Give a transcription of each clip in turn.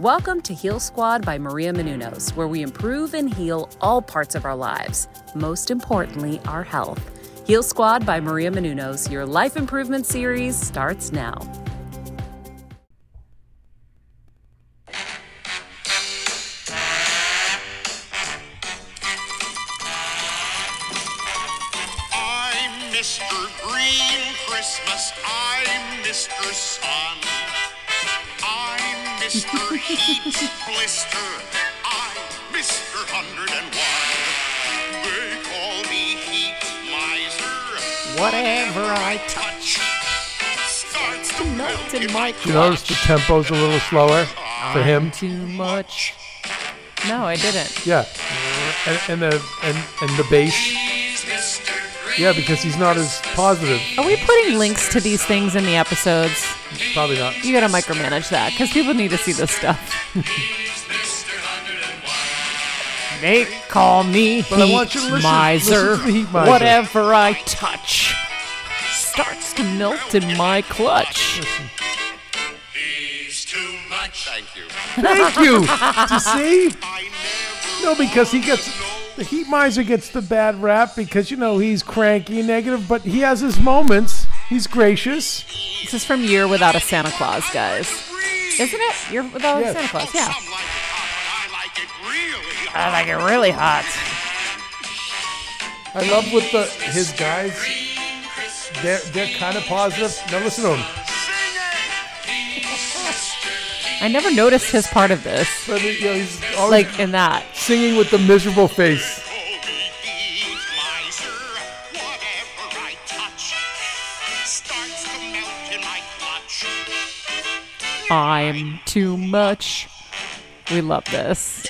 Welcome to Heal Squad by Maria Menounos, where we improve and heal all parts of our lives, most importantly, our health. Heal Squad by Maria Menounos, your life improvement series starts now. I'm Mr. Green Christmas, I'm Mr. Sun. Mr. Heat Blister, I'm Mr. 101. They call me Heat Miser. Whatever I touch starts to melt in my clutch. You notice the tempo's a little slower for him? Too much. No, I didn't. Yeah. And the bass. Yeah, because he's not as positive. Are we putting links to these things in the episodes? Probably not. You gotta micromanage that, because people need to see this stuff. They call me Heat Miser. Whatever I touch starts to melt in my clutch. Listen. He's too much. Thank you. Thank you. Do you see? No, because he gets... The Heat Miser gets the bad rap because, you know, he's cranky and negative, but he has his moments. He's gracious. This is from Year Without a Santa Claus, guys. Isn't it? Year Without a Santa Claus, yeah. I like it really hot. I love with his guys. They're kind of positive. Now listen to them. I never noticed his part of this. But, you know, he's like in that. Singing with the miserable face. I'm too much. We love this.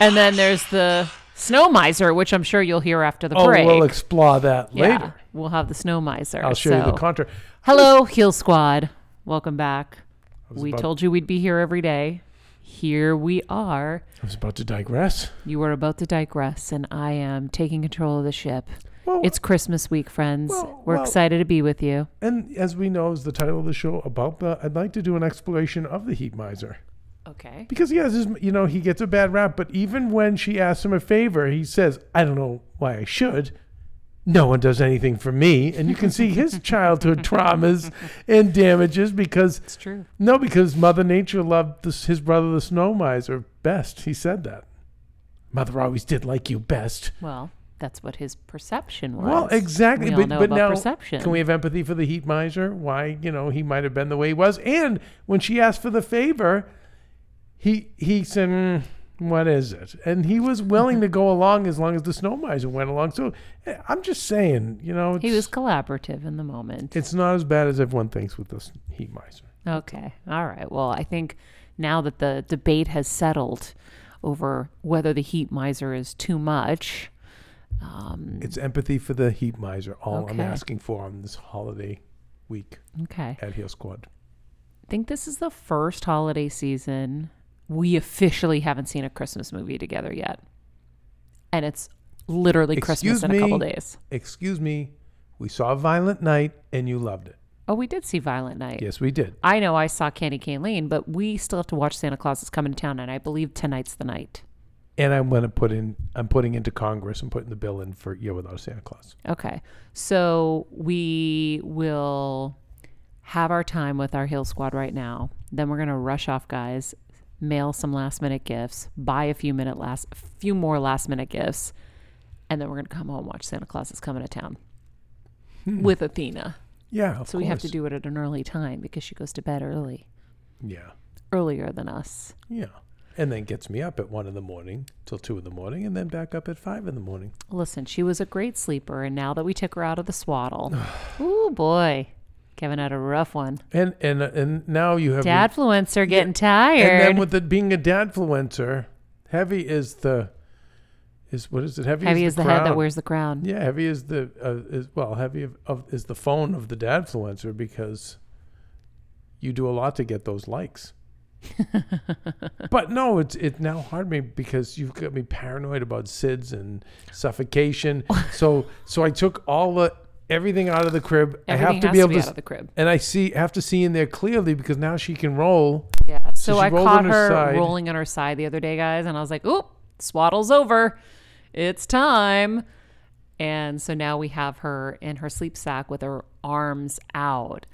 And then there's the Snow Miser, which I'm sure you'll hear after the break. We'll explore that later. We'll have the Snow Miser. I'll show you the contra. Hello, Heal Squad. Welcome back. We told you we'd be here every day. Here we are. I was about to digress. You were about to digress, and I am taking control of the ship. Well, it's Christmas week, friends. We're excited to be with you. And as we know, is the title of the show about I'd like to do an exploration of the Heat Miser. Okay. Because he gets a bad rap, but even when she asks him a favor, he says, I don't know why I should. No one does anything for me. And you can see his childhood traumas and damages because... It's true. No, because Mother Nature loved his brother, the Snow Miser, best. He said that. Mother always did like you best. Well, that's what his perception was. Well, exactly. But now, perception. Can we have empathy for the Heat Miser? Why, he might have been the way he was. And when she asked for the favor, he said... What is it? And he was willing to go along as long as the Snow Miser went along. So I'm just saying, he was collaborative in the moment. It's not as bad as everyone thinks with this Heat Miser. Okay. All right. Well, I think now that the debate has settled over whether the Heat Miser is too much. It's empathy for the Heat Miser. I'm asking for on this holiday week. Okay. At Heal Squad. I think this is the first holiday season we officially haven't seen a Christmas movie together yet. And it's literally Christmas in a couple days. Excuse me. We saw Violent Night and you loved it. Oh, we did see Violent Night. Yes, we did. I know I saw Candy Cane Lane, but we still have to watch Santa Claus is Coming to Town, and I believe tonight's the night. And I'm going to put in, I'm putting into Congress, I'm putting the bill in for Year Without a Santa Claus. Okay. So we will have our time with our Heal Squad right now. Then we're going to rush off, guys, mail some last minute gifts, buy a few more last minute gifts, and then we're going to come home, watch Santa Claus is Coming to Town with Athena. Yeah, of course. So we have to do it at an early time because she goes to bed early. Yeah. Earlier than us. Yeah. And then gets me up at 1 a.m. till 2 a.m, and then back up at 5 a.m. Listen, she was a great sleeper, and now that we took her out of the swaddle, ooh boy, Kevin had a rough one. And now you have Dadfluencer getting tired. And then with it being a Dadfluencer, heavy is the what is it? Heavy is the head that wears the crown. Yeah, heavy is the is the phone of the Dadfluencer because you do a lot to get those likes. But no, it now hard me because you've got me paranoid about SIDS and suffocation. So I took everything out of the crib. Everything I have to be able to be out of the crib, and I have to see in there clearly because now she can roll. Yeah. So I caught her rolling on her side the other day, guys, and I was like, "Oop, swaddle's over, it's time." And so now we have her in her sleep sack with her arms out.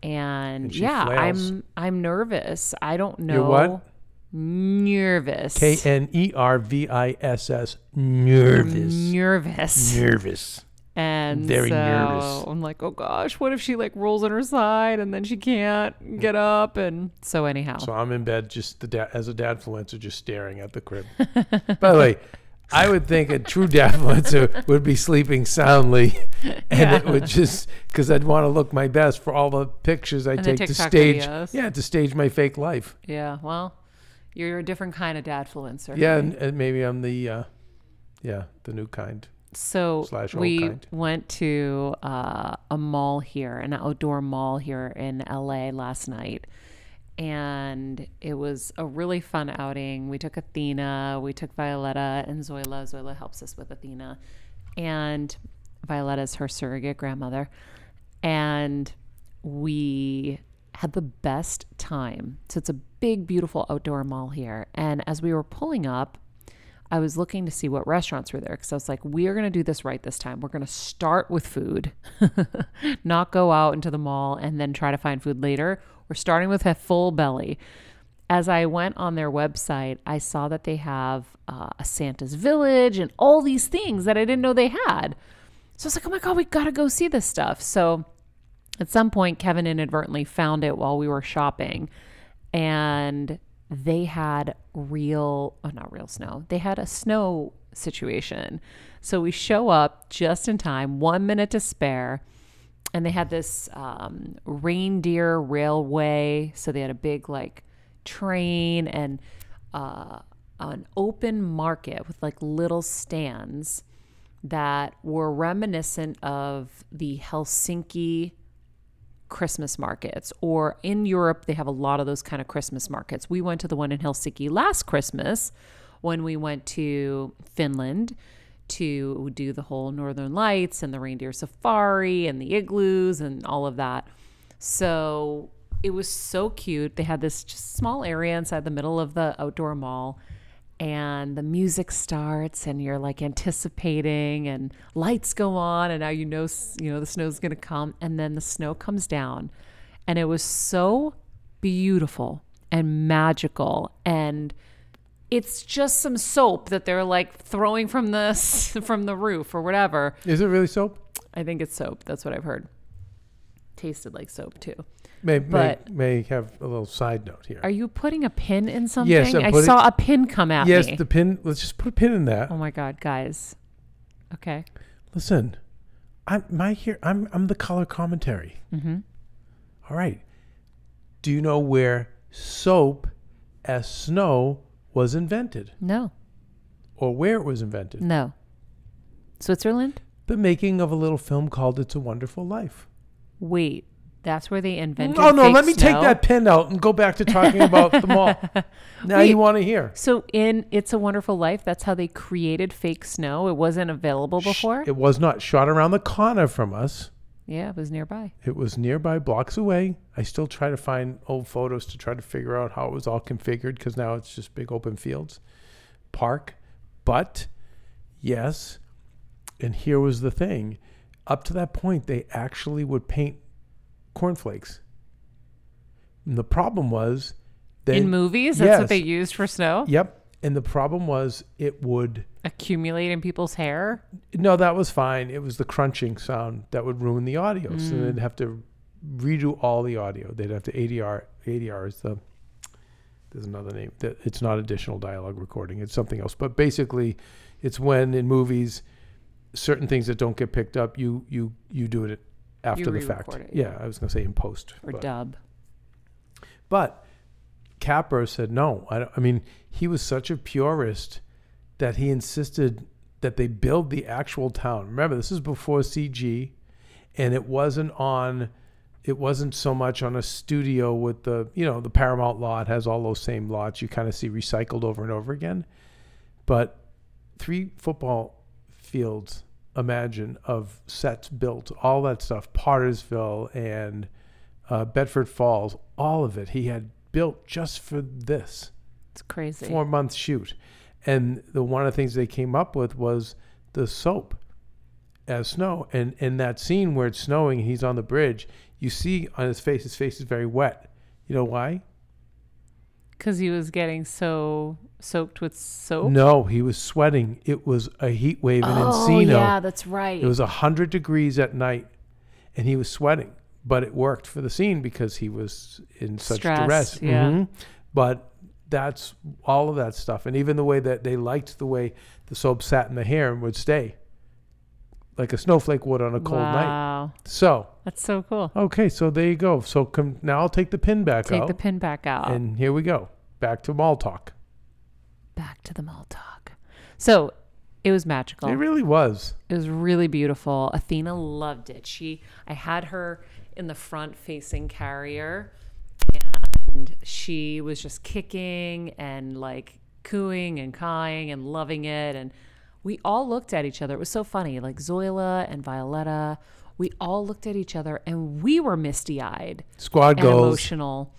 And yeah, flails. I'm nervous. I don't know. You're what? Nervous. KNERVISS. Nervous. Nervous. And very so nervous. I'm like, oh gosh, what if she like rolls on her side and then she can't get up? And so anyhow. So I'm in bed just as a Dadfluencer just staring at the crib. By the way, I would think a true Dadfluencer would be sleeping soundly, and it would just because I'd want to look my best for all the pictures I take to stage, to stage my fake life. Yeah, well, you're a different kind of Dadfluencer. Yeah, right? and maybe I'm the new kind. So we went to a mall here, an outdoor mall here in LA last night. And it was a really fun outing. We took Athena, we took Violetta, and Zoila. Zoila helps us with Athena. And Violetta's her surrogate grandmother. And we had the best time. So it's a big, beautiful outdoor mall here. And as we were pulling up, I was looking to see what restaurants were there because I was like, we are going to do this right this time. We're going to start with food, not go out into the mall and then try to find food later. We're starting with a full belly. As I went on their website, I saw that they have a Santa's Village and all these things that I didn't know they had. So I was like, oh my God, we got to go see this stuff. So at some point, Kevin inadvertently found it while we were shopping. And they had They had a snow situation. So we show up just in time, 1 minute to spare. And they had this reindeer railway. So they had a big like train and an open market with like little stands that were reminiscent of the Helsinki Christmas markets, or in Europe they have a lot of those kind of Christmas markets. We went to the one in Helsinki last Christmas when we went to Finland to do the whole Northern Lights and the reindeer safari and the igloos and all of that. So it was so cute. They had this just small area inside the middle of the outdoor mall, and the music starts and you're like anticipating, and lights go on, and now you know the snow's going to come, and then the snow comes down, and it was so beautiful and magical. And it's just some soap that they're like throwing from the roof or whatever. Is it really soap? I think it's soap. That's what I've heard. Tasted like soap too. May have a little side note here. Are you putting a pin in something? Yes, I saw a pin come at me. Yes, the pin. Let's just put a pin in that. Oh my God, guys. Okay. Listen, I'm the color commentary. Mm-hmm. All right. Do you know where soap as snow was invented? No. Or where it was invented? No. Switzerland? The making of a little film called It's a Wonderful Life. Wait. That's where they invented. Oh no! Fake let me snow. Take that pin out and go back to talking about the mall. Now Wait, you want to hear? So in "It's a Wonderful Life," that's how they created fake snow. It wasn't available before. It was not shot around the corner from us. Yeah, it was nearby. It was nearby, blocks away. I still try to find old photos to try to figure out how it was all configured because now it's just big open fields, park. But yes, and here was the thing: up to that point, they actually would paint cornflakes. And the problem was they, in movies, that's what they used for snow. Yep. And the problem was it would accumulate in people's hair. No, that was fine. It was the crunching sound that would ruin the audio. So they'd have to redo all the audio. They'd have to ADR. ADR is the, there's another name. It's not additional dialogue recording. It's something else. But basically it's when in movies, certain things that don't get picked up, you do it after the fact. It. Yeah, I was going to say in post. Or dub. But Capper said no. I mean, he was such a purist that he insisted that they build the actual town. Remember, this is before CG, and it wasn't so much on a studio with the Paramount lot has all those same lots you kind of see recycled over and over again. But 3 football fields, imagine, of sets built, all that stuff, Pottersville and Bedford Falls, all of it he had built just for this. It's crazy. 4-month shoot. And one of the things they came up with was the soap as snow. And in that scene where it's snowing, he's on the bridge, you see on his face is very wet. You know why? Because he was getting so soaked with soap? No, he was sweating. It was a heat wave in Encino. Oh, yeah, that's right. It was 100 degrees at night, and he was sweating. But it worked for the scene because he was in such stress. Yeah. Mm-hmm. But that's all of that stuff. And even the way that they liked the way the soap sat in the hair and would stay, like a snowflake would on a cold night. Wow. So. That's so cool. Okay, so there you go. So now I'll take the pin back out. Take the pin back out. And here we go. Back to mall talk. Back to the mall talk. So it was magical. It really was. It was really beautiful. Athena loved it. I had her in the front facing carrier and she was just kicking and like cooing and cawing and loving it. And we all looked at each other. It was so funny. Like Zoila and Violetta, we all looked at each other and we were misty-eyed. Squad goals. Emotional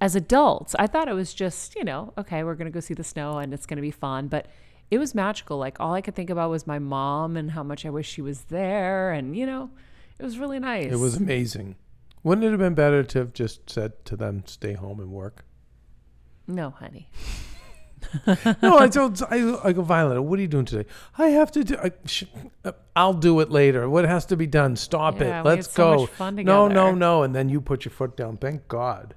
as adults. I thought it was just, okay, we're going to go see the snow and it's going to be fun. But it was magical. Like all I could think about was my mom and how much I wish she was there. And, it was really nice. It was amazing. Wouldn't it have been better to have just said to them, stay home and work? No, honey. No, I go, Violet, what are you doing today? I have to do. I'll do it later. What has to be done? Stop it. Let's go. So much fun together. No. And then you put your foot down. Thank God.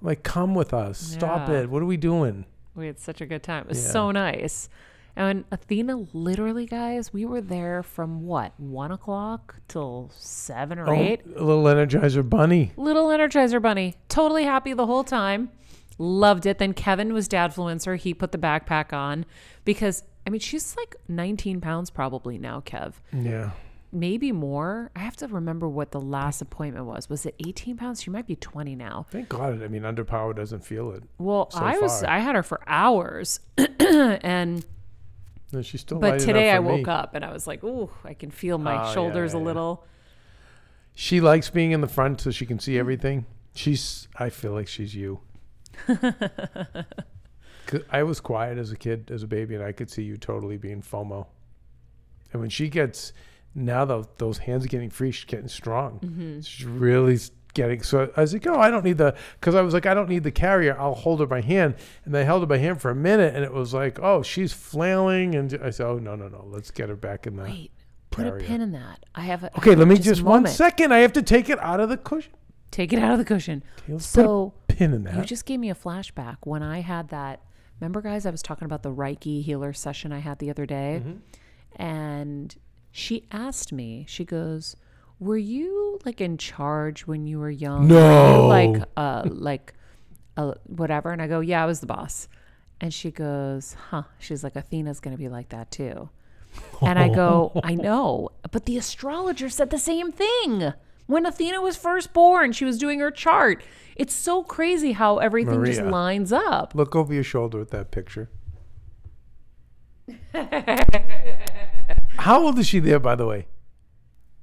Like, come with us. Yeah. Stop it. What are we doing? We had such a good time. It was so nice. And Athena, literally, guys, we were there from 1 o'clock till 7 or 8. A little Energizer Bunny. Totally happy the whole time. Loved it. Then Kevin was Dadfluencer. He put the backpack on because, I mean, she's like 19 pounds probably now, Kev. Yeah. Maybe more. I have to remember what the last appointment was. Was it 18 pounds? She might be 20 now. Thank God. I mean, underpower doesn't feel it. Well, I had her for hours and... No, she's still but today I woke up and I was like, ooh, I can feel my shoulders a little. She likes being in the front so she can see everything. I feel like she's you. I was quiet as a kid, as a baby, and I could see you totally being FOMO. And when she gets, now those hands are getting free, she's getting strong. Mm-hmm. She's really getting, so I was like, I don't need the carrier. I'll hold her by hand. And I held her by hand for a minute and it was like, oh, she's flailing. And I said, oh, no. Let's get her back in the carrier. Put a pin in that. I have a okay, let me just 1 second. I have to take it out of the cushion. Okay, so put a pin in that. You just gave me a flashback when I had that. Remember, guys, I was talking about the Reiki healer session I had the other day. Mm-hmm. And she asked me, she goes, were you like in charge when you were young? No. Were you like whatever. And I go, yeah, I was the boss. And she goes, huh. She's like, Athena's going to be like that too. And I go, I know. But the astrologer said the same thing. When Athena was first born, she was doing her chart. It's so crazy how everything just lines up. Look over your shoulder at that picture. How old is she there, by the way?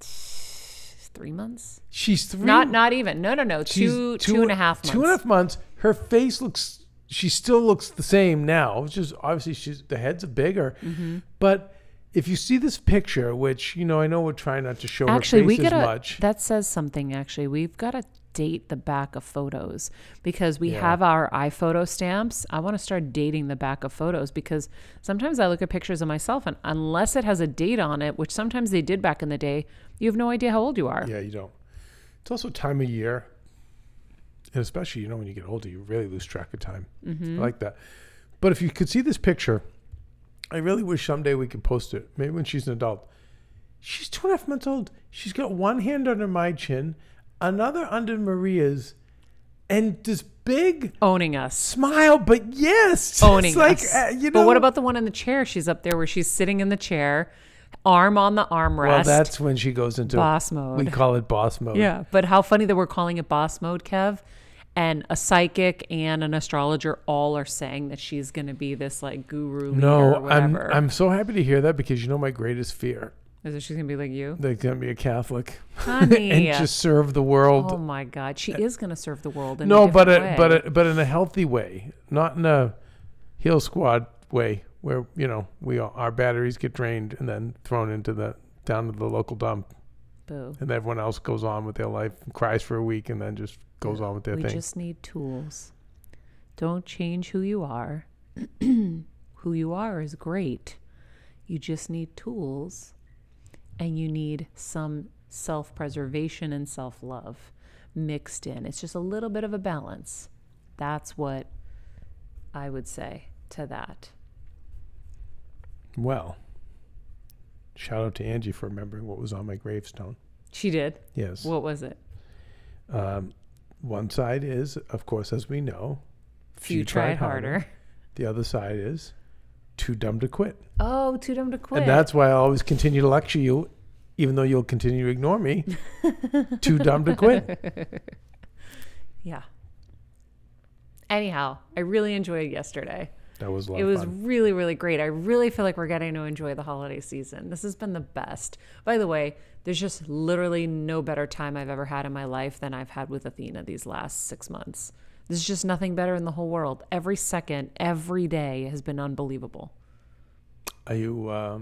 3 months. She's three. Not even. No. Two and a half months. 2.5 months. Her face looks... She still looks the same now. It's just obviously the heads are bigger. Mm-hmm. But if you see this picture, which, you know, I know we're trying not to show her face as much. That says something, actually. We've got to date the back of photos because we have our iPhoto stamps. I want to start dating the back of photos because sometimes I look at pictures of myself and unless it has a date on it, which sometimes they did back in the day, you have no idea how old you are. Yeah, you don't. It's also time of year. And especially, you know, when you get older, you really lose track of time. Mm-hmm. I like that. But if you could see this picture, I really wish someday we could post it. Maybe when she's an adult. She's 2.5 months old. She's got one hand under my chin, another under Maria's, and this big... Owning us. Smile, but yes. Owning like, us. You know, but what about the one in the chair? She's up there where she's sitting in the chair. Arm on the armrest. Well, that's when she goes into boss mode. We call it boss mode. Yeah, but how funny that we're calling it boss mode, Kev. And a psychic and an astrologer all are saying that she's going to be this like guru leader or whatever. I'm so happy to hear that because you know my greatest fear. Is that she's going to be like you? They're going to be a Catholic. Honey. And just serve the world. Oh my God. She is going to serve the world in but in a healthy way. Not in a Heal Squad way. Where, you know, our batteries get drained and then thrown down to the local dump. Boo. And everyone else goes on with their life, cries for a week, and then just goes on with their thing. We just need tools. Don't change who you are. Who you are is great. You just need tools, and you need some self-preservation and self-love mixed in. It's just a little bit of a balance. That's what I would say to that. Well, shout out to Angie for remembering what was on my gravestone. She did? Yes. What was it? One side is, of course, as we know, few tried harder. The other side is too dumb to quit. Oh, too dumb to quit. And that's why I always continue to lecture you, even though you'll continue to ignore me. Too dumb to quit. Yeah. Anyhow, I really enjoyed yesterday. That was a lot of fun. It was really, really great. I really feel like we're getting to enjoy the holiday season. This has been the best. By the way, there's just literally no better time I've ever had in my life than I've had with Athena these last 6 months. There's just nothing better in the whole world. Every second, every day has been unbelievable. Are you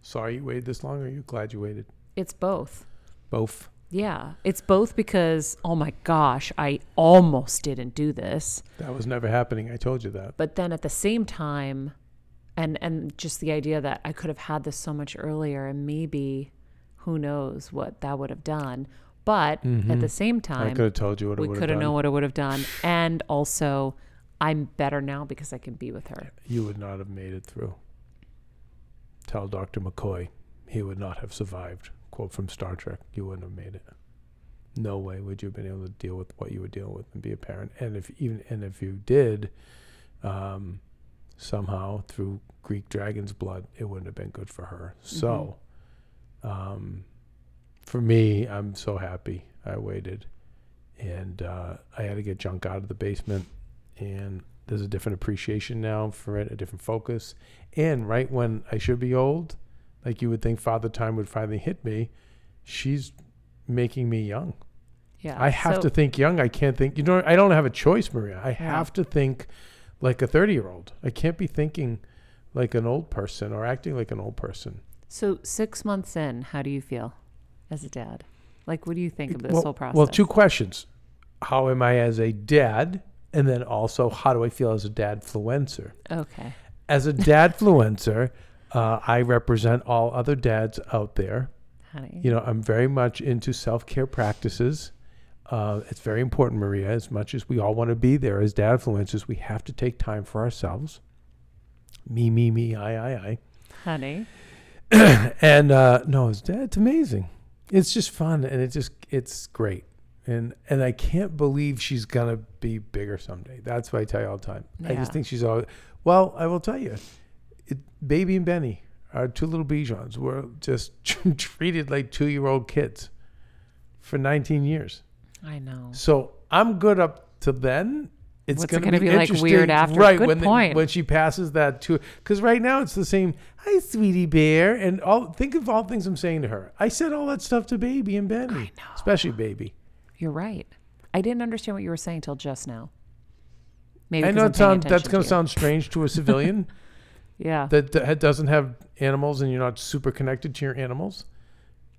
sorry you waited this long or are you glad you waited? It's both. Both? Yeah, it's both because, oh my gosh, I almost didn't do this. That was never happening. I told you that. But then at the same time, and just the idea that I could have had this so much earlier and maybe who knows what that would have done. But at the same time, I could have told you what we could have known what I would have done. And also, I'm better now because I can be with her. You would not have made it through. Tell Dr. McCoy he would not have survived. Quote from Star Trek, you wouldn't have made it. No way would you have been able to deal with what you were dealing with and be a parent. And if you did, somehow through Greek dragon's blood, it wouldn't have been good for her. So, for me, I'm so happy I waited, and I had to get junk out of the basement. And there's a different appreciation now for it, a different focus. And right when I should be old. Like you would think Father Time would finally hit me. She's making me young. Yeah, I have to think young. I can't think. You know, I don't have a choice, Maria. I have to think like a 30-year-old. I can't be thinking like an old person or acting like an old person. So 6 months in, how do you feel as a dad? Like, what do you think of this whole process? Well, two questions. How am I as a dad? And then also, how do I feel as a Dadfluencer? Okay. As a Dadfluencer... I represent all other dads out there. Honey. You know, I'm very much into self-care practices. It's very important, Maria. As much as we all want to be there as Dadfluencers, we have to take time for ourselves. Me, me, me, I. Honey. And no, it's amazing. It's just fun, and it's great. And I can't believe she's going to be bigger someday. That's what I tell you all the time. Yeah. I just think she's always... Well, I will tell you. Baby and Benny, our two little Bijans, were just treated like 2-year-old kids. for 19 years. I know. So I'm good up to then. It's going to be like weird after. Right. Good point. When she passes that to, because right now it's the same. Hi, sweetie bear. And all, think of all things I'm saying to her. I said all that stuff to baby and Benny. I know. Especially baby. You're right. I didn't understand what you were saying till just now. Maybe I know it sound, that's going to sound strange to a civilian. Yeah. That doesn't have animals and you're not super connected to your animals.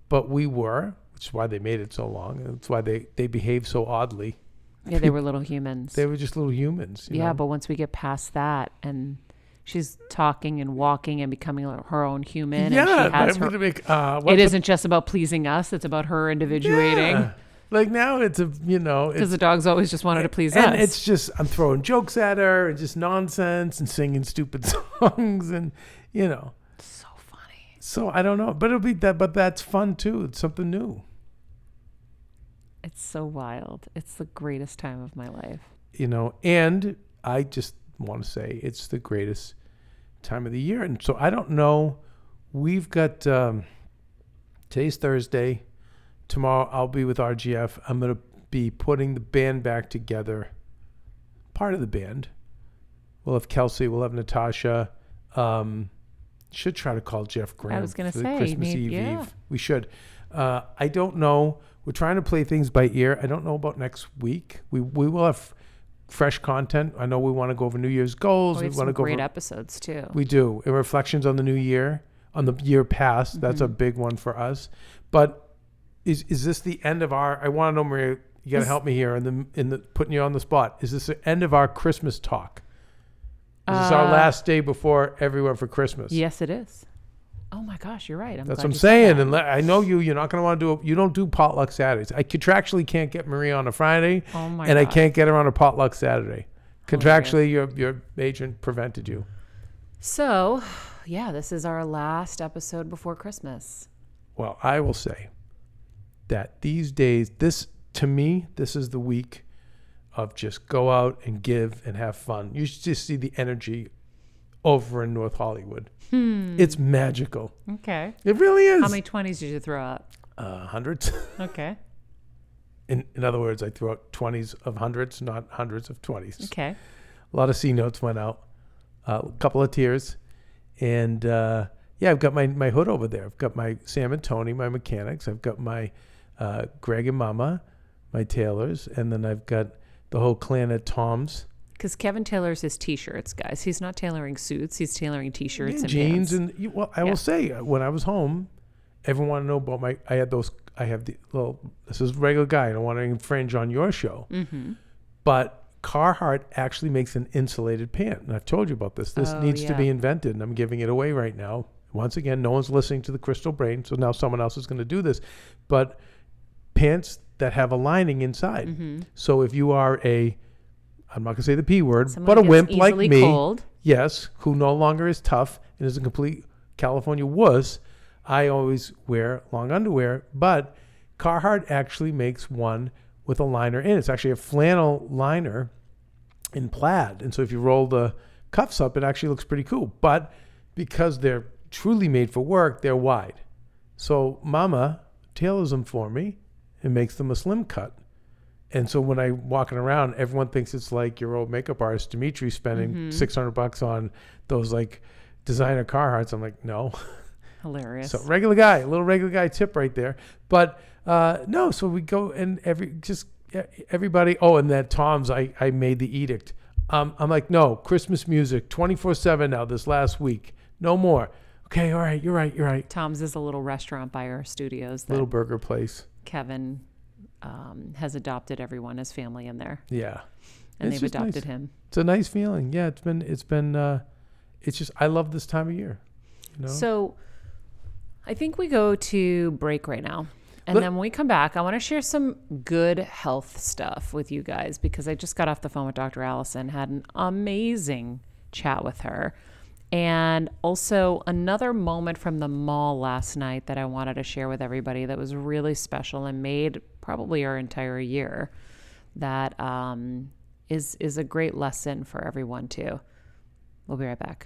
But we were, which is why they made it so long. That's why they behave so oddly. Yeah, they were little humans. They were just little humans. You know? But once we get past that and she's talking and walking and becoming her own human. Yeah. And she has her, isn't just about pleasing us. It's about her individuating. Yeah. Like now it's because the dogs always just wanted to please us. And it's just, I'm throwing jokes at her and just nonsense and singing stupid songs and, So funny. So I don't know, but it'll be that, but that's fun too. It's something new. It's so wild. It's the greatest time of my life. And I just want to say it's the greatest time of the year. And so I don't know. We've got, today's Thursday. Tomorrow I'll be with RGF. I'm going to be putting the band back together. Part of the band. We'll have Kelsey. We'll have Natasha. Should try to call Jeff Graham. I was going to say. Christmas Eve. We should. I don't know. We're trying to play things by ear. I don't know about next week. We will have fresh content. I know we want to go over New Year's goals. We want to go great episodes too. We do. And reflections on the new year, on the year past. Mm-hmm. That's a big one for us. But is this the end of our? I want to know, Maria. You got to help me here in the putting you on the spot. Is this the end of our Christmas talk? Is this our last day before Everywhere for Christmas? Yes, it is. Oh my gosh, you're right. That's what I'm saying. And I know you're not going to want to do it. You don't do potluck Saturdays. I contractually can't get Maria on a Friday. Oh my God. And I can't get her on a potluck Saturday. Contractually, your agent prevented you. So, yeah, this is our last episode before Christmas. Well, I will say that these days, this is the week of just go out and give and have fun. You should just see the energy over in North Hollywood. It's magical. Okay. It really is. How many 20s did you throw out? Hundreds. Okay. In other words, I threw out 20s of hundreds, not hundreds of 20s. Okay. A lot of C notes went out. A couple of tears. And I've got my hood over there. I've got my Sam and Tony, my mechanics. I've got my Greg and Mama, my tailors. And then I've got the whole clan at Tom's. Because Kevin tailors his T-shirts, guys. He's not tailoring suits. He's tailoring T-shirts and jeans. Pants. And I will say, when I was home, everyone wanted to know about my. I had those. I have the little. This is a regular guy. I don't want to infringe on your show. Mm-hmm. But Carhartt actually makes an insulated pant, and I've told you about this. This needs to be invented, and I'm giving it away right now. Once again, no one's listening to the Crystal Brain, so now someone else is going to do this. But pants that have a lining inside. Mm-hmm. So if you are I'm not going to say the P word, someone but a wimp like me, cold. Yes, who no longer is tough and is a complete California wuss, I always wear long underwear, but Carhartt actually makes one with a liner in. It's actually a flannel liner in plaid. And so if you roll the cuffs up, it actually looks pretty cool. But because they're truly made for work, they're wide. So Mama tailors them for me and makes them a slim cut. And so when I'm walking around, everyone thinks it's like your old makeup artist, Dimitri, spending $600 on those like designer Carhartts. I'm like, no. Hilarious. So little regular guy tip right there. But no, so we go and everybody. Oh, and that Tom's, I made the edict. I'm like, no, Christmas music, 24/7 now this last week. No more. Okay, all right, you're right. Tom's is a little restaurant by our studios. Little burger place. Kevin has adopted everyone as family in there. Yeah. And they've adopted him. It's a nice feeling. Yeah. It's just, I love this time of year. So I think we go to break right now. And then when we come back, I want to share some good health stuff with you guys, because I just got off the phone with Dr. Allison, had an amazing chat with her. And also another moment from the mall last night that I wanted to share with everybody that was really special and made probably our entire year, that is a great lesson for everyone too. We'll be right back.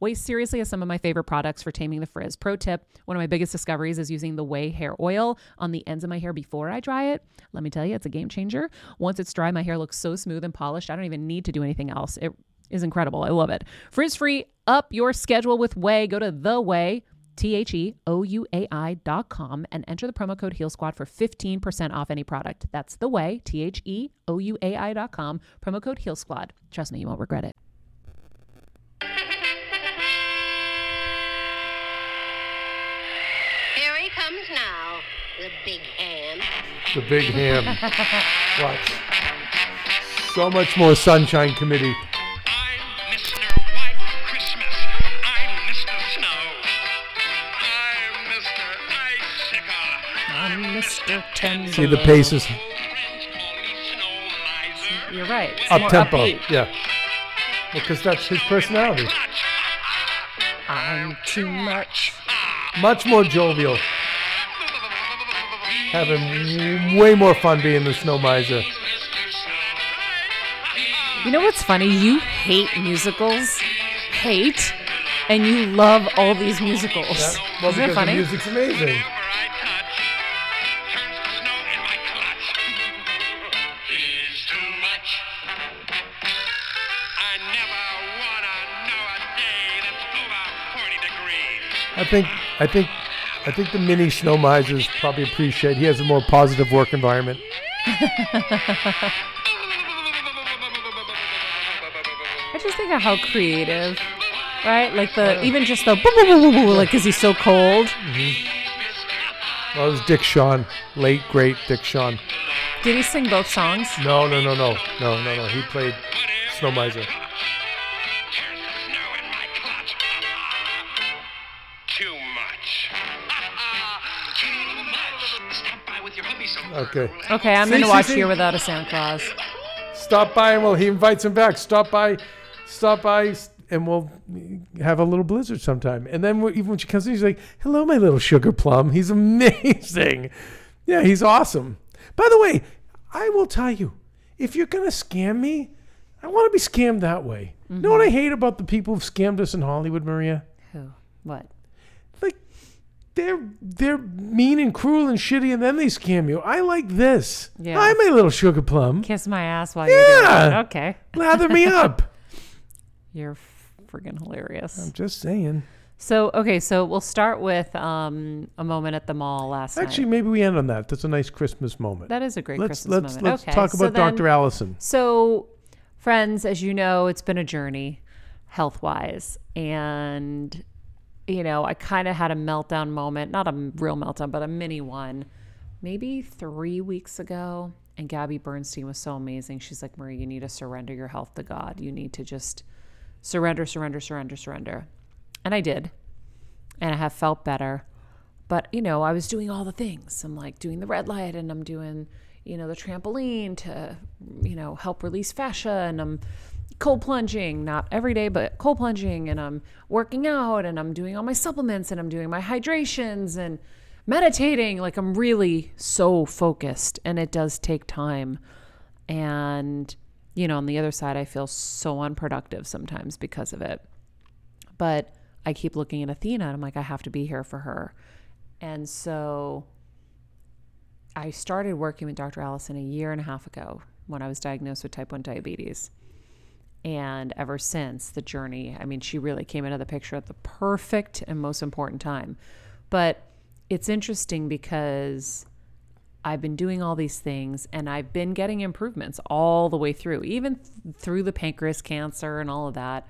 OUAI seriously has some of my favorite products for taming the frizz. Pro tip, one of my biggest discoveries is using the OUAI hair oil on the ends of my hair before I dry it. Let me tell you, it's a game changer. Once it's dry, my hair looks so smooth and polished, I don't even need to do anything else. It is incredible. I love it. Frizz-free, up your schedule with OUAI. Go to the OUAI, THEOUAI.com, and enter the promo code Heal Squad for 15% off any product. That's the OUAI, THEOUAI.com, promo code Heal Squad. Trust me, you won't regret it. Here he comes now, the big ham. The big ham. Watch. So much more Sunshine Committee. I'm Mr. White Christmas. I'm Mr. Snow. I'm Mr. Icicle. I'm Mr. Tender. See the paces. You're right. It's up tempo. Upbeat. Yeah. Because that's his personality. I'm too much. Much more jovial. Having way more fun being the Snow Miser. You know what's funny? You hate musicals, and you love all these musicals. Yeah. Well, isn't it funny? The music's amazing. I think the mini Snow Misers probably appreciate he has a more positive work environment. Just think of how creative, right? Like even just the boo boo boo boo, like because he's so cold. Mm-hmm. Well, it was Dick Shawn, late great Dick Shawn. Did he sing both songs? No. He played Snow Miser. Too much. Stop by with your hubby somewhere. Okay, I'm gonna watch Year Without a Santa Claus. Stop by and he invites him back. Stop by, and we'll have a little blizzard sometime. And then even when she comes in, she's like, hello, my little sugar plum. He's amazing. Yeah, he's awesome. By the way, I will tell you, if you're going to scam me, I want to be scammed that way. Mm-hmm. You know what I hate about the people who've scammed us in Hollywood, Maria? Who? What? Like, they're mean and cruel and shitty, and then they scam you. I like this. Yeah. I'm a little sugar plum. Kiss my ass while you're doing it. Okay. Lather me up. You're freaking hilarious. I'm just saying. So, okay, so we'll start with a moment at the mall last night. Actually, maybe we end on that. That's a nice Christmas moment. That is a great Christmas moment. Let's talk about Dr. Allison. So, friends, as you know, it's been a journey health-wise. And, you know, I kind of had a meltdown moment. Not a real meltdown, but a mini one. Maybe 3 weeks ago. And Gabby Bernstein was so amazing. She's like, Maria, you need to surrender your health to God. You need to just surrender. And I did. And I have felt better. But, you know, I was doing all the things. I'm like doing the red light and I'm doing, you know, the trampoline to, you know, help release fascia. And I'm cold plunging, not every day, but cold plunging. And I'm working out and I'm doing all my supplements and I'm doing my hydrations and meditating. Like I'm really so focused and it does take time. And, you know, on the other side, I feel so unproductive sometimes because of it. But I keep looking at Athena and I'm like, I have to be here for her. And so I started working with Dr. Allison 1.5 years ago when I was diagnosed with type 1 diabetes. And ever since the journey, I mean, she really came into the picture at the perfect and most important time. But it's interesting because I've been doing all these things and I've been getting improvements all the way through, even through the pancreas cancer and all of that.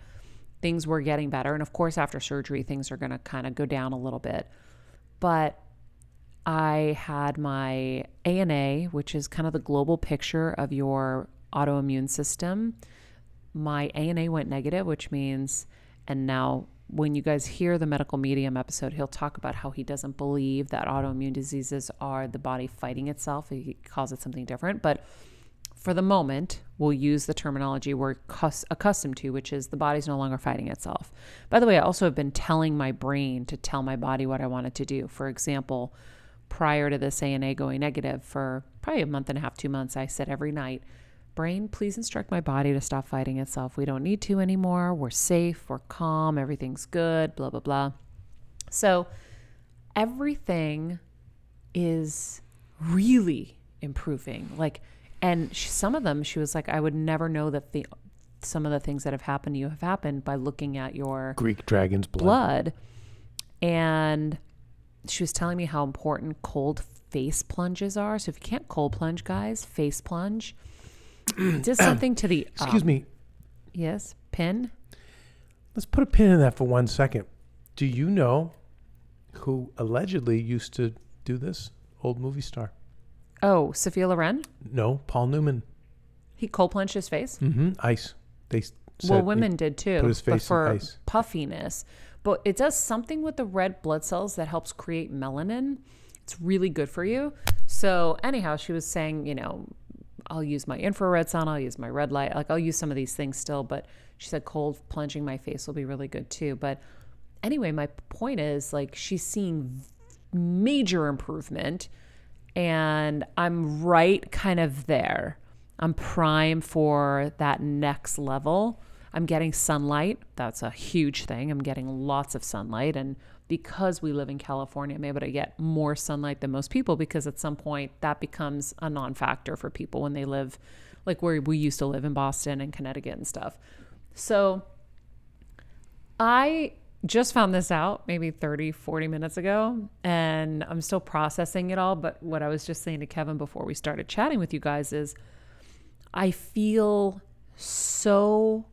Things were getting better. And of course, after surgery, things are going to kind of go down a little bit. But I had my ANA, which is kind of the global picture of your autoimmune system. My ANA went negative, which means, and now when you guys hear the Medical Medium episode, he'll talk about how he doesn't believe that autoimmune diseases are the body fighting itself. He calls it something different. But for the moment, we'll use the terminology we're accustomed to, which is the body's no longer fighting itself. By the way, I also have been telling my brain to tell my body what I wanted to do. For example, prior to this ANA going negative for probably 1.5 months, 2 months, I said every night, brain, please instruct my body to stop fighting itself. We don't need to anymore. We're safe. We're calm. Everything's good, blah, blah, blah. So everything is really improving. Like, and some of them, she was like, I would never know that some of the things that have happened to you have happened by looking at your Greek dragon's blood. And she was telling me how important cold face plunges are. So if you can't cold plunge, guys, face plunge. Just something to the... Excuse me. Yes, pin. Let's put a pin in that for 1 second. Do you know who allegedly used to do this? Old movie star. Oh, Sophia Loren? No, Paul Newman. He cold plunged his face? Mm-hmm. Ice. They well, women did too. Put his face in ice. Puffiness. But it does something with the red blood cells that helps create melanin. It's really good for you. So anyhow, she was saying, you know, I'll use my infrared sun. I'll use my red light. Like I'll use some of these things still. But she said cold plunging my face will be really good too. But anyway, my point is like she's seeing major improvement. And I'm right kind of there. I'm prime for that next level. I'm getting sunlight. That's a huge thing. I'm getting lots of sunlight. And because we live in California, I'm able to get more sunlight than most people because at some point that becomes a non-factor for people when they live like where we used to live in Boston and Connecticut and stuff. So I just found this out maybe 40 minutes ago, and I'm still processing it all. But what I was just saying to Kevin before we started chatting with you guys is I feel so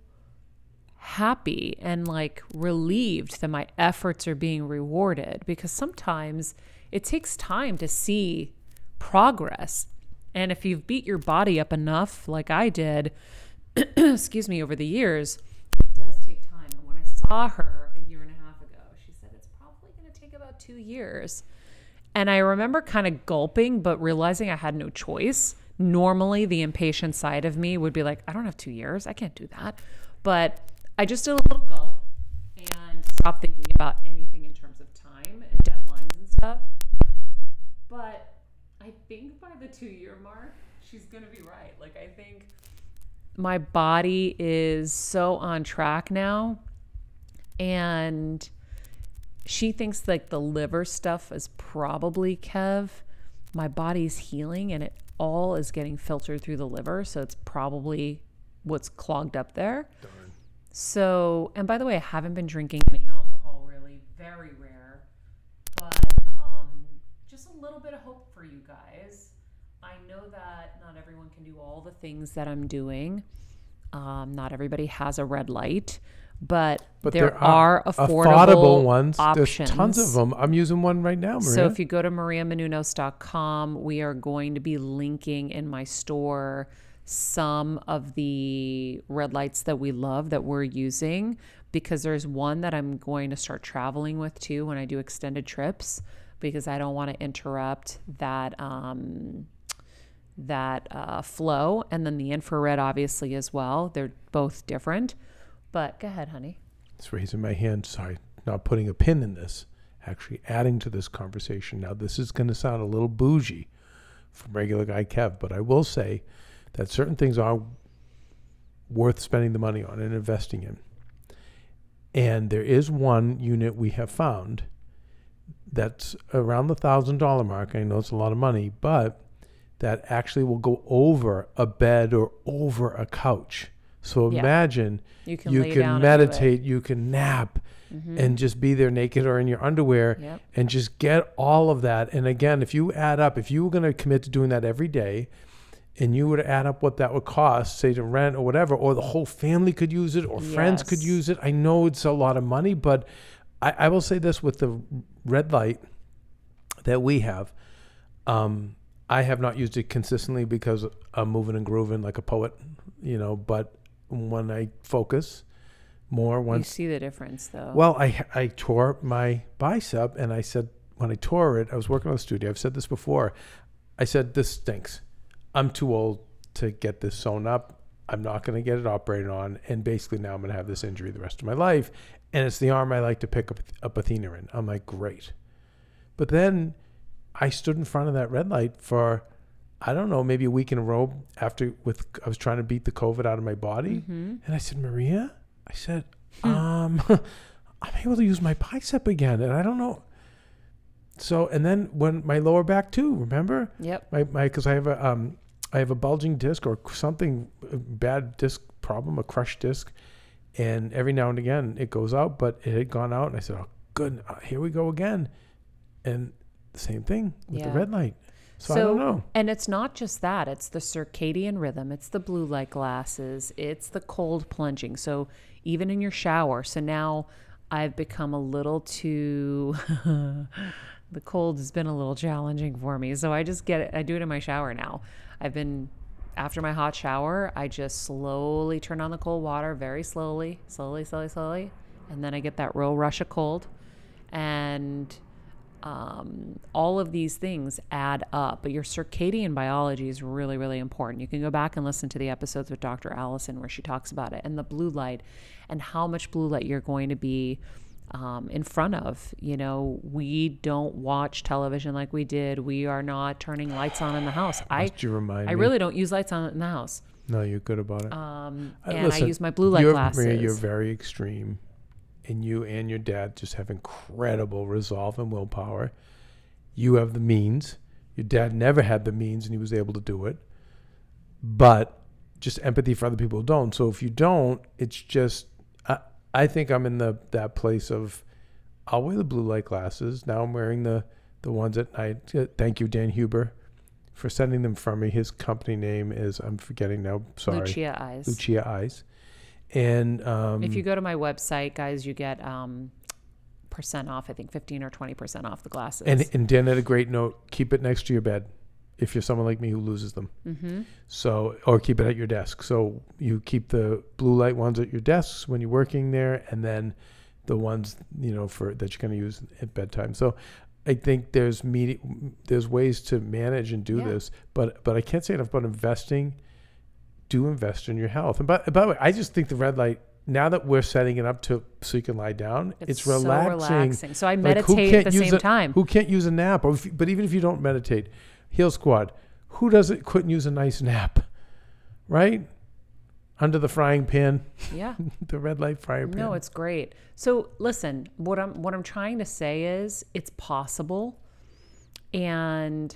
happy and like relieved that my efforts are being rewarded because sometimes it takes time to see progress. And if you've beat your body up enough, like I did, excuse me, over the years, it does take time. And when I saw her, 2 years. And I remember kind of gulping, but realizing I had no choice. Normally the impatient side of me would be like, I don't have 2 years. I can't do that. But I just did a little gulp and stopped thinking about anything in terms of time and deadlines and stuff. But I think by the 2-year mark, she's going to be right. Like, I think my body is so on track now. And she thinks like the liver stuff is probably Kev. My body's healing and it all is getting filtered through the liver. So it's probably what's clogged up there. Darn. So, and by the way, I haven't been drinking any alcohol, really, very rare, but just a little bit of hope for you guys. I know that not everyone can do all the things that I'm doing. Not everybody has a red light, but there are affordable ones. Options. There's tons of them. I'm using one right now, Maria. So if you go to Mariamenounos.com, we are going to be linking in my store some of the red lights that we love that we're using, because there's one that I'm going to start traveling with too when I do extended trips, because I don't want to interrupt that flow. And then the infrared obviously as well. They're both different. But go ahead, honey. It's raising my hand. Sorry, not putting a pin in this. Actually adding to this conversation. Now this is going to sound a little bougie from regular guy Kev, but I will say that certain things are worth spending the money on and investing in. And there is one unit we have found that's around the $1,000 mark. I know it's a lot of money, but that actually will go over a bed or over a couch. So imagine you can meditate, you can nap, and just be there naked or in your underwear and just get all of that. And again, if you add up, if you were going to commit to doing that every day, and you would add up what that would cost, say to rent or whatever, or the whole family could use it, or friends could use it. I know it's a lot of money, but I will say this with the red light that we have. I have not used it consistently because I'm moving and grooving like a poet, but when I focus more, once you see the difference though. Well, I tore my bicep, and I said, when I tore it, I was working on the studio. I've said this before. I said, this stinks. I'm too old to get this sewn up. I'm not going to get it operated on. And basically now I'm going to have this injury the rest of my life. And it's the arm I like to pick up Athena in. I'm like, great. But then I stood in front of that red light for, I don't know, maybe a week in a row I was trying to beat the COVID out of my body. Mm-hmm. And I said, Maria, I'm able to use my bicep again. And I don't know. So, and then when my lower back too, remember? Yep. Because I have a bulging disc or something, a bad disc problem, a crushed disc, and every now and again it goes out, but it had gone out, and I said, "Oh, good, here we go again," and the same thing with the red light. So I don't know. And it's not just that; it's the circadian rhythm, it's the blue light glasses, it's the cold plunging. So even in your shower. So now I've become a little too. The cold has been a little challenging for me. So I just get it. I do it in my shower now. After my hot shower, I just slowly turn on the cold water, very slowly. And then I get that real rush of cold. And all of these things add up. But your circadian biology is really, really important. You can go back and listen to the episodes with Dr. Allison where she talks about it, and the blue light and how much blue light you're going to be in front of. We don't watch television like we did. We are not turning lights on in the house. I really don't use lights on in the house. No, you're good about it. And listen, I use my blue light glasses. Maria, you're very extreme, and you and your dad just have incredible resolve and willpower. You have the means. Your dad never had the means, and he was able to do it. But just empathy for other people who don't. So if you don't, it's just. I think I'm in that place of, I'll wear the blue light glasses. Now I'm wearing the ones at night. Thank you, Dan Huber, for sending them from me. His company name is, I'm forgetting now, sorry. Lucia Eyes. And if you go to my website, guys, you get % off, I think 15 or 20% off the glasses. And Dan had a great note. Keep it next to your bed if you're someone like me who loses them. Mm-hmm. So, or keep it at your desk. So you keep the blue light ones at your desks when you're working there, and then the ones, that you're going to use at bedtime. So I think there's ways to manage and do this, but I can't say enough about investing. Do invest in your health. And by the way, I just think the red light, now that we're setting it up so you can lie down, it's relaxing. So relaxing. So I meditate at the same time. Who can't use a nap? But even if you don't meditate, Heal Squad. Who doesn't couldn't use a nice nap, right? Under the frying pan. Yeah. The red light frying pan. No, it's great. So listen, what I'm trying to say is it's possible. And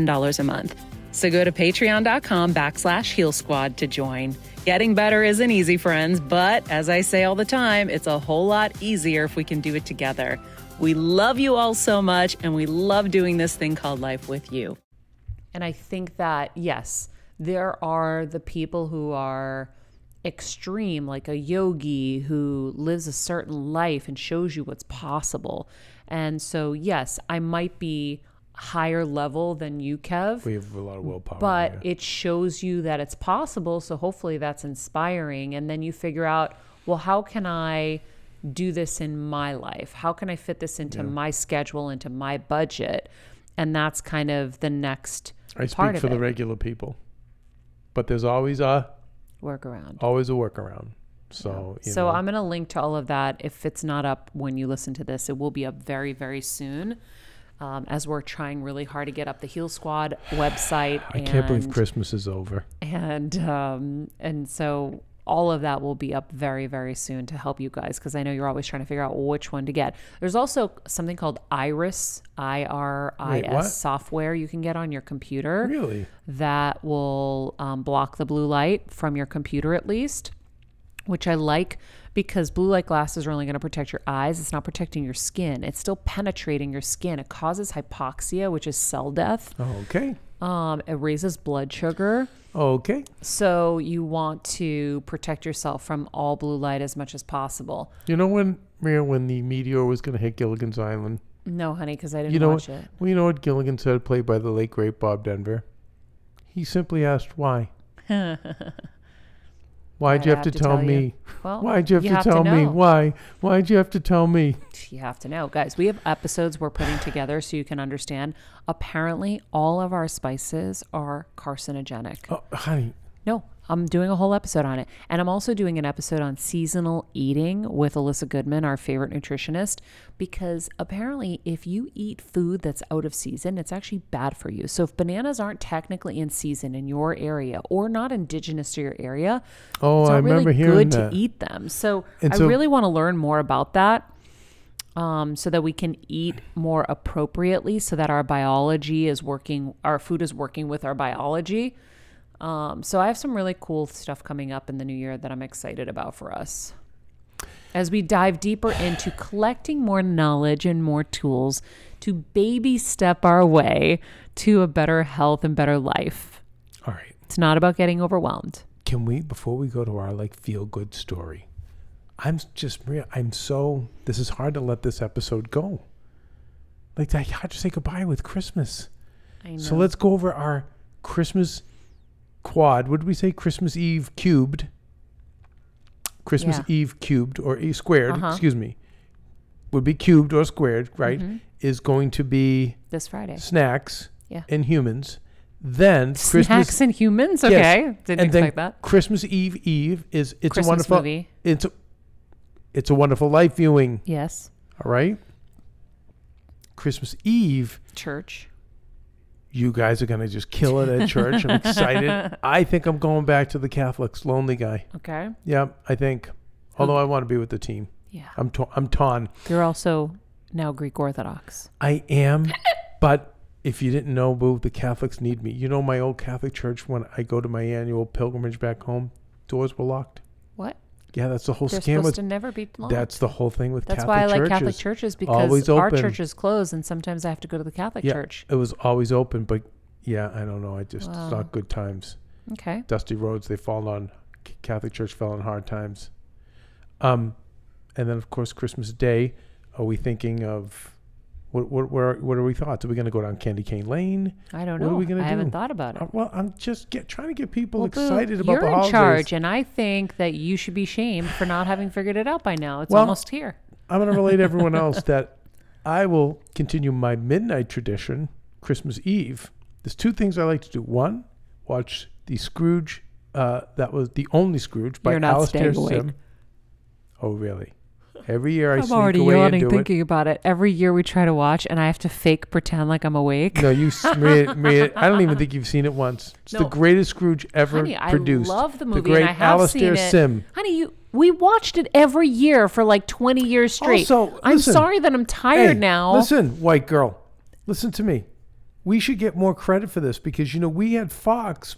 a month. So go to patreon.com/Heal Squad to join. Getting better isn't easy, friends, but as I say all the time, it's a whole lot easier if we can do it together. We love you all so much, and we love doing this thing called life with you. And I think that, yes, there are the people who are extreme, like a yogi who lives a certain life and shows you what's possible. And so, yes, I might be higher level than you, Kev. We have a lot of willpower. But yeah, it shows you that it's possible, so hopefully that's inspiring. And then you figure out, well, how can I do this in my life? How can I fit this into my schedule, into my budget? And that's kind of the next part of it. I speak for the regular people. But there's always a workaround. Always a workaround. So, yeah. So I'm going to link to all of that. If it's not up when you listen to this, it will be up very, very soon. As we're trying really hard to get up the Heal Squad website. I can't believe Christmas is over. And so all of that will be up very, very soon to help you guys, because I know you're always trying to figure out which one to get. There's also something called Iris, IRIS software you can get on your computer. Really? That will block the blue light from your computer, at least, which I like, because blue light glasses are only going to protect your eyes. It's not protecting your skin. It's still penetrating your skin. It causes hypoxia, which is cell death. Okay. It raises blood sugar. Okay. So you want to protect yourself from all blue light as much as possible. You know when, Maria, when the meteor was going to hit Gilligan's Island? No, honey, because I didn't watch it. Well, you know what Gilligan said, played by the late, great Bob Denver? He simply asked why. Why'd you have to tell me? Well, why'd you have to tell me? Why? Why'd you have to tell me? You have to know. Guys, we have episodes we're putting together so you can understand. Apparently, all of our spices are carcinogenic. Oh, honey. No, I'm doing a whole episode on it. And I'm also doing an episode on seasonal eating with Alyssa Goodman, our favorite nutritionist, because apparently if you eat food that's out of season, it's actually bad for you. So if bananas aren't technically in season in your area or not indigenous to your area, I remember hearing that. It's not really good to eat them. So I really want to learn more about that. So that we can eat more appropriately, so that our biology is working, our food is working with our biology. So I have some really cool stuff coming up in the new year that I'm excited about for us, as we dive deeper into collecting more knowledge and more tools to baby step our way to a better health and better life. All right. It's not about getting overwhelmed. Can we, before we go to our feel good story, I'm just, Maria, this is hard to let this episode go. Like, I had to say goodbye with Christmas. I know. So let's go over our Christmas quad. What did we say? Christmas Eve cubed. Christmas Eve cubed or Eve squared, excuse me, would be cubed or squared, right? Mm-hmm. Is going to be this Friday. Snacks and humans. Then Christmas. Snacks and humans? Okay. Yes. Didn't expect that. Christmas Eve is It's Christmas a Wonderful movie. It's a Wonderful Life viewing. Yes. All right. Christmas Eve. Church. You guys are going to just kill it at church. I'm excited. I think I'm going back to the Catholics. Lonely guy. Okay. Yeah, I think. Although I want to be with the team. Yeah. I'm torn. You're also now Greek Orthodox. I am. But if you didn't know, boo, the Catholics need me. You know my old Catholic church, when I go to my annual pilgrimage back home, doors were locked. What? Yeah, that's the whole scam. They're supposed to never be locked. That's the whole thing with Catholic churches. That's why I like Catholic churches, because our church is closed and sometimes I have to go to the Catholic church. It was always open, but yeah, I don't know. I just, it's not good times. Okay. Dusty roads, they fall on, Catholic church fell on hard times. And then, of course, Christmas Day, are we thinking of, what are we thoughts? Are we going to go down Candy Cane Lane? I don't know. What are we going to do? I haven't thought about it. Well, I'm just trying to get people excited about the holidays. You're in charge, and I think that you should be shamed for not having figured it out by now. It's almost here. I'm going to relate to everyone else that I will continue my midnight tradition, Christmas Eve. There's two things I like to do. One, watch the Scrooge, that was the only Scrooge by Alistair Sim. Oh, really? Every year I sneak away and do it. I'm already yawning thinking about it. Every year we try to watch, and I have to pretend like I'm awake. No, you made it. I don't even think you've seen it once. It's the greatest Scrooge ever produced. I love the movie, and I have seen it. The great Alistair Sim. Honey, we watched it every year for like 20 years straight. Also, I'm sorry that I'm tired now. Listen, white girl. Listen to me. We should get more credit for this because, you know, we had Fox.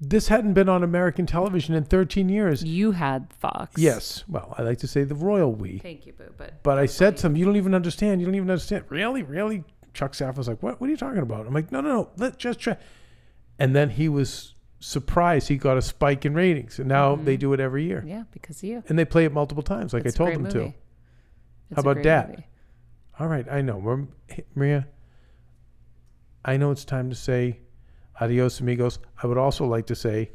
This hadn't been on American television in 13 years. You had Fox. Yes. Well, I like to say the royal we. Thank you, boo. But I said to him, you don't even understand. You don't even understand. Really? Really? Chuck Safran was like, what are you talking about? I'm like, no. Let's just try. And then he was surprised he got a spike in ratings. And now they do it every year. Yeah, because of you. And they play it multiple times like I told them to. How about that? All right. I know. Maria, I know it's time to say adios, amigos. I would also like to say,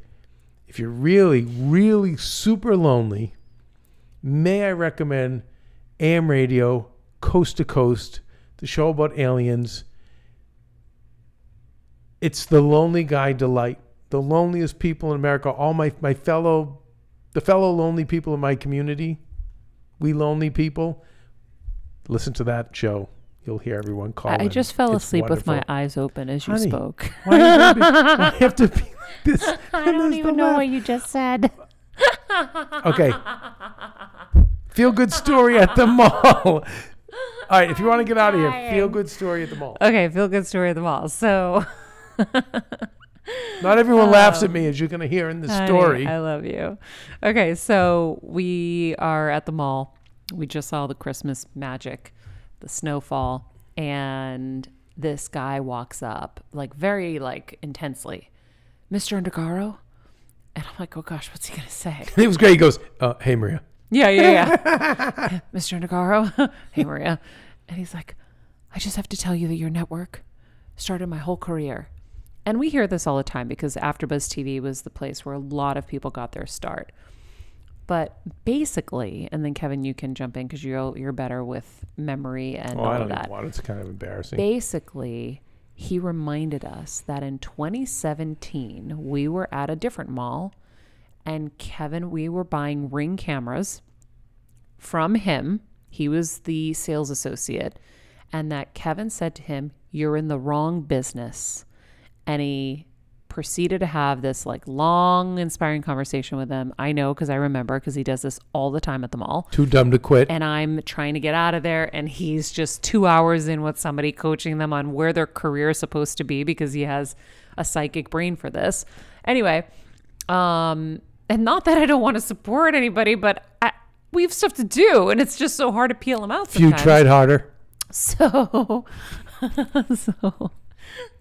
if you're really, really super lonely, may I recommend AM Radio, Coast to Coast, the show about aliens. It's the lonely guy delight. The loneliest people in America, all the fellow lonely people in my community, we lonely people, listen to that show. You'll hear everyone call. I just fell asleep wonderful. With my eyes open as you spoke. Why do you have to be like this? I don't even know what you just said. Okay. Feel good story at the mall. All right. If you want to get out of here, feel good story at the mall. Okay. Feel good story at the mall. So. Not everyone laughs at me, as you're going to hear in this story. I love you. Okay. So we are at the mall. We just saw the Christmas magic. The snowfall, and this guy walks up very intensely, Mr. Undergaro, and I'm like, oh gosh, what's he gonna say? It was great. He goes, hey Maria. Yeah. Mr. Undergaro, hey Maria. And he's like, I just have to tell you that your network started my whole career. And we hear this all the time because AfterBuzz TV was the place where a lot of people got their start. But basically, and then Kevin, you can jump in because you're better with memory and all of that. It's kind of embarrassing. Basically, he reminded us that in 2017, we were at a different mall, and Kevin, we were buying Ring cameras from him. He was the sales associate, and that Kevin said to him, "You're in the wrong business," and he proceeded to have this long, inspiring conversation with him. I know because I remember because he does this all the time at the mall. Too dumb to quit. And I'm trying to get out of there. And he's just 2 hours in with somebody coaching them on where their career is supposed to be because he has a psychic brain for this. Anyway, and not that I don't want to support anybody, but we have stuff to do. And it's just so hard to peel them out sometimes. You tried harder. So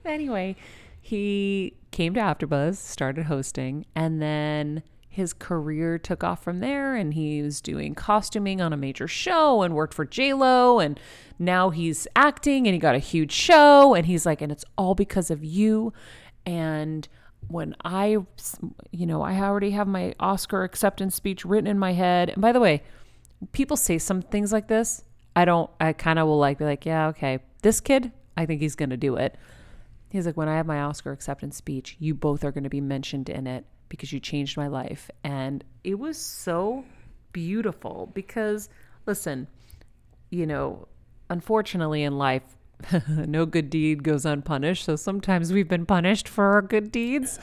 anyway, he came to AfterBuzz, started hosting, and then his career took off from there, and he was doing costuming on a major show and worked for J-Lo, and now he's acting and he got a huge show, and he's like, and it's all because of you. And when I already have my Oscar acceptance speech written in my head. And by the way, people say some things like this. I kind of will be like, yeah, okay, this kid, I think he's going to do it. He's like, when I have my Oscar acceptance speech, you both are going to be mentioned in it, because you changed my life. And it was so beautiful, because listen, unfortunately in life, no good deed goes unpunished. So sometimes we've been punished for our good deeds,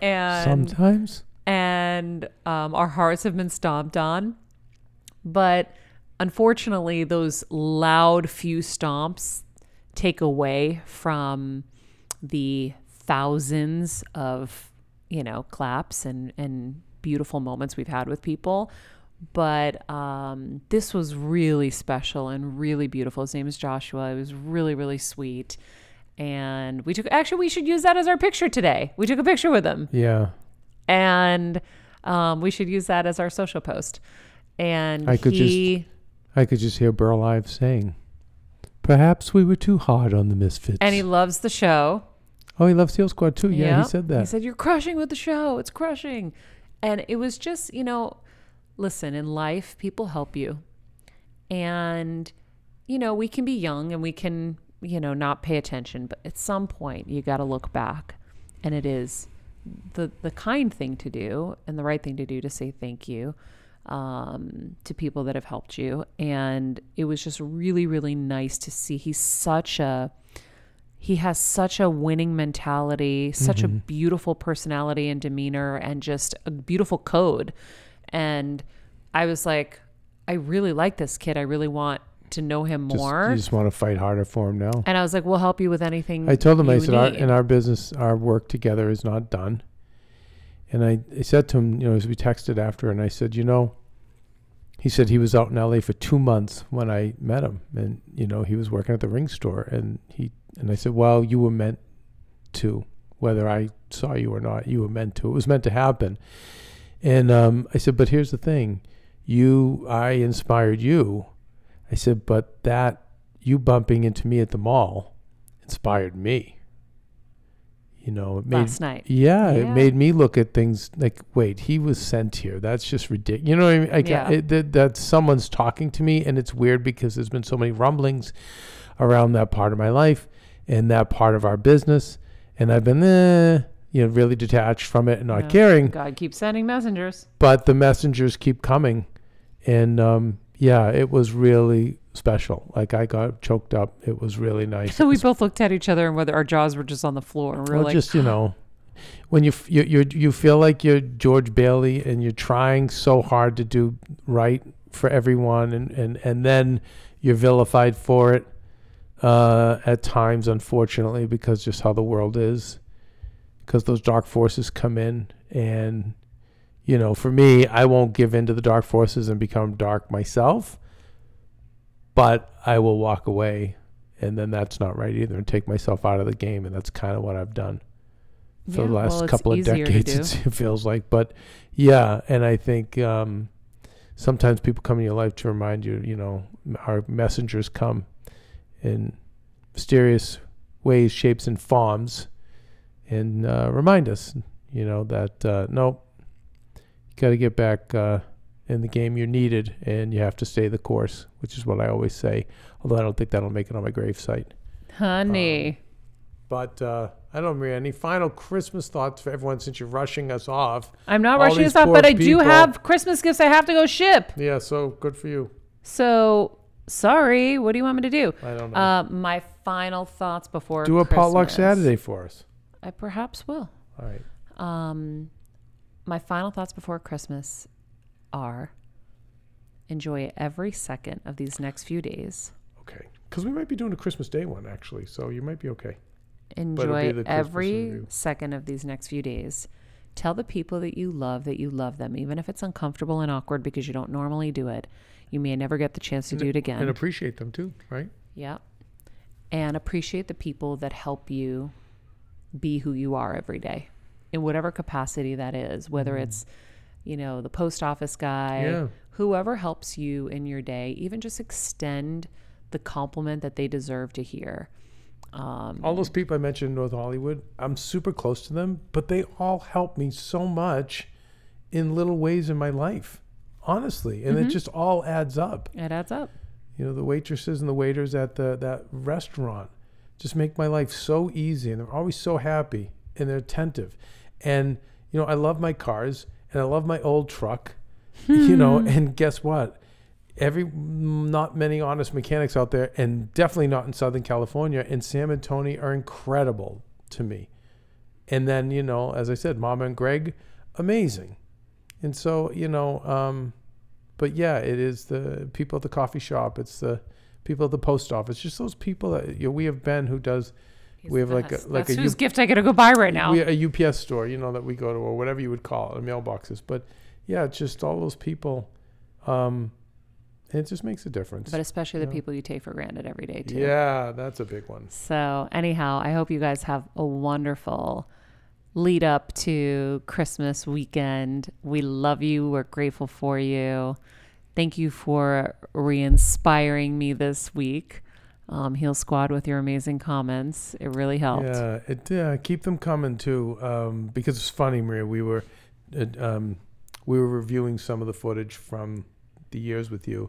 and our hearts have been stomped on. But unfortunately, those loud few stomps take away from the thousands of claps and beautiful moments we've had with people. But this was really special and really beautiful. His name is Joshua. It was really, really sweet. And we should use that as our picture today. We took a picture with him. Yeah. And we should use that as our social post. And I could just hear Burl Ives saying, perhaps we were too hard on the Misfits. And he loves the show. Oh, he loves Heal Squad too. Yeah, yep. He said that. He said, you're crushing with the show. It's crushing. And it was just, listen, in life, people help you. And, we can be young and we can, not pay attention. But at some point, you got to look back. And it is the kind thing to do and the right thing to do to say thank you to people that have helped you. And it was just really, really nice to see. He has such a winning mentality, such a beautiful personality and demeanor, and just a beautiful code. And I was like, I really like this kid. I really want to know him more. You just want to fight harder for him now. And I was like, we'll help you with anything. I told him, I said, our business, our work together is not done. And I said to him, as we texted after, and I said, he said he was out in LA for 2 months when I met him. And, he was working at the ring store, and I said, well, you were meant to, whether I saw you or not, you were meant to. It was meant to happen. And I said, but here's the thing. I inspired you. I said, but that you bumping into me at the mall inspired me. It made, last night. Yeah, it made me look at things like, wait, he was sent here. That's just ridiculous. You know what I mean? That someone's talking to me, and it's weird because there's been so many rumblings around that part of my life and that part of our business, and I've been really detached from it and not caring. God keeps sending messengers, but the messengers keep coming. And it was really special. I got choked up. It was really nice. So we both looked at each other, and whether our jaws were just on the floor, and when you feel like you're George Bailey and you're trying so hard to do right for everyone, and then you're vilified for it. At times, unfortunately, because just how the world is, because those dark forces come in, and for me, I won't give in to the dark forces and become dark myself, but I will walk away, and then that's not right either, and take myself out of the game. And that's kind of what I've done for the last couple of decades, it feels like. But and I think sometimes people come in your life to remind you, our messengers come in mysterious ways, shapes, and forms, and remind us, that you got to get back in the game. You're needed, and you have to stay the course, which is what I always say. Although I don't think that'll make it on my gravesite, honey. But I don't know, Maria. Any final Christmas thoughts for everyone, since you're rushing us off? I'm not rushing us off, but I do have Christmas gifts I have to go ship. Yeah, so good for you. So. Sorry, what do you want me to do? I don't know. My final thoughts before do a Christmas. Potluck Saturday for us. I perhaps will. All right. My final thoughts before Christmas are: enjoy every second of these next few days. Okay, because we might be doing a Christmas Day one actually, so you might be okay. Enjoy every second of these next few days. Tell the people that you love them, even if it's uncomfortable and awkward because you don't normally do it. You may never get the chance to do it again. And appreciate them too, right? Yeah. And appreciate the people that help you be who you are every day in whatever capacity that is, whether it's you know, the post office guy, whoever helps you in your day, even just extend the compliment that they deserve to hear. All those people I mentioned in North Hollywood, I'm super close to them, but they all help me so much in little ways in my life, honestly. And it just all adds up. It adds up. You know, the waitresses and the waiters at that restaurant just make my life so easy, and they're always so happy, and they're attentive. And, you know, I love my cars, and I love my old truck, you know, and guess what? Not many honest mechanics out there, and definitely not in Southern California, and Sam and Tony are incredible to me. And then, you know, as I said, Mama and Greg, amazing. And so, you know, but yeah, it is the people at the coffee shop. It's the people at the post office. Just those people that, you know, we have Ben who does. He's we have like best. A like That's a whose gift I gotta go buy right now. A UPS store, you know, that we go to, or whatever you would call it, or mailboxes. But yeah, just all those people, it just makes a difference. But especially the people you take for granted every day too. Yeah, that's a big one. So anyhow, I hope you guys have a wonderful lead up to Christmas weekend. We love you. We're grateful for you. Thank you for re-inspiring me this week, Heal Squad, with your amazing comments. It really helped. Yeah, keep them coming too, because it's funny, Maria. We were reviewing some of the footage from the years with you,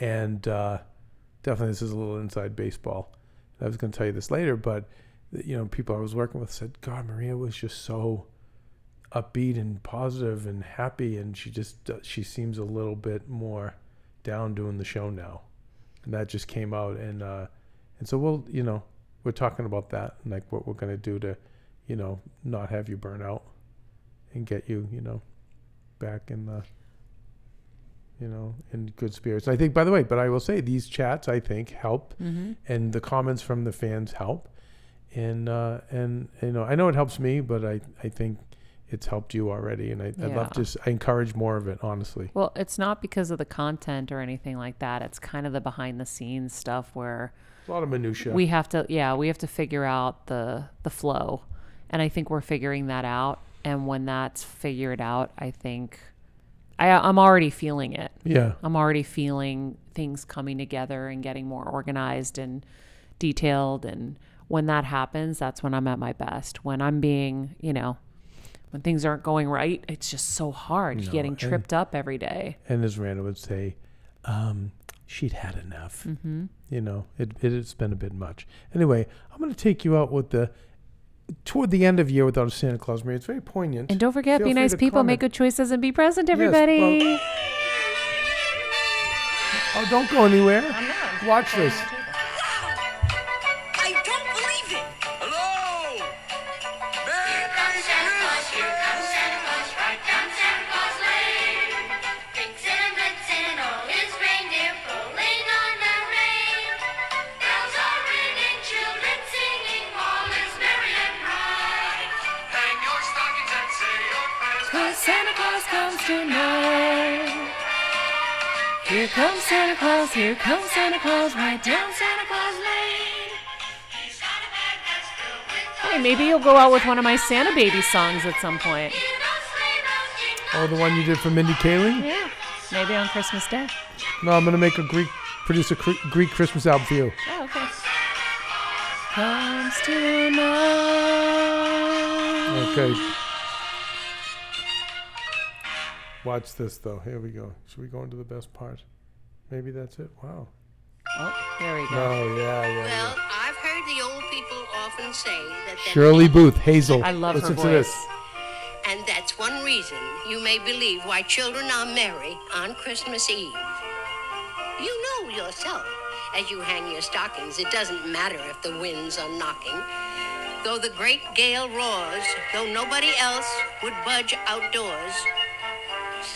and definitely this is a little inside baseball. I was going to tell you this later, but you know, people I was working with said, God, Maria was just so upbeat and positive and happy. And she seems a little bit more down doing the show now. And that just came out. And so we'll, you know, we're talking about that and like what we're going to do to, you know, not have you burn out and get you, you know, back in the, you know, in good spirits. I think, by the way, but I will say these chats, I think, help. And the comments from the fans help. And you know, I know it helps me, but I think it's helped you already, and I'd love to. I encourage more of it, honestly. Well, it's not because of the content or anything like that. It's kind of the behind the scenes stuff where a lot of minutia. We have to figure out the flow, and I think we're figuring that out. And when that's figured out, I think I'm already feeling it. Yeah, I'm already feeling things coming together and getting more organized and detailed and. When that happens, that's when I'm at my best. When I'm being, you know, when things aren't going right, it's just so hard. You're getting tripped up every day. And as Randa would say, she'd had enough. You know, it's been a bit much. Anyway, I'm going to take you out with toward the end of Year Without a Santa Claus, Maria. It's very poignant. And don't forget, be nice people, make good choices, and be present, everybody. Yes, well, don't go anywhere. I'm not. Watch this. Here comes Santa Claus, right down Santa Claus Lane. He's got a bag that's filled with toys. Hey, maybe you'll go out with one of my Santa Baby songs at some point. Oh, the one you did for Mindy Kaling? Yeah, maybe on Christmas Day. No, I'm going to produce a Greek Christmas album for you. Oh, okay. Comes tonight. Okay. Watch this, though. Here we go. Should we go into the best part? Maybe that's it. Wow. Oh, there we go. Oh, yeah. Well, I've heard the old people often say that... Shirley Booth, Hazel. I love her voice. Listen to this. And that's one reason you may believe why children are merry on Christmas Eve. You know yourself, as you hang your stockings, it doesn't matter if the winds are knocking. Though the great gale roars, though nobody else would budge outdoors,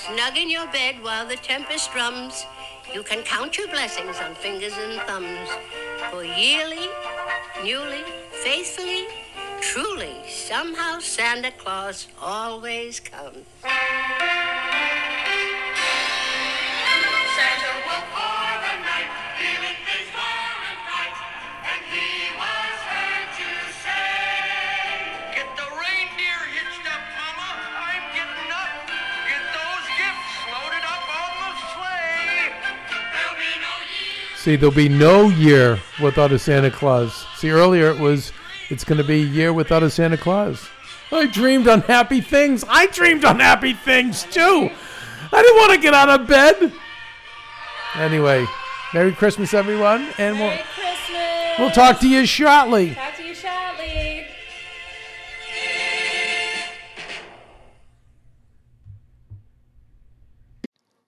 snug in your bed while the tempest drums... You can count your blessings on fingers and thumbs, for yearly, newly, faithfully, truly, somehow Santa Claus always comes. Santa will pour the night, feeling things warm and bright, and he was heard to say, Get the reindeer hitched up, Mama, I'm getting up, get the See, there'll be no year without a Santa Claus. See, earlier it was, it's going to be a year without a Santa Claus. I dreamed unhappy things. I dreamed unhappy things, too. I didn't want to get out of bed. Anyway, Merry Christmas, everyone. And Merry Christmas. We'll talk to you shortly. Talk to you shortly.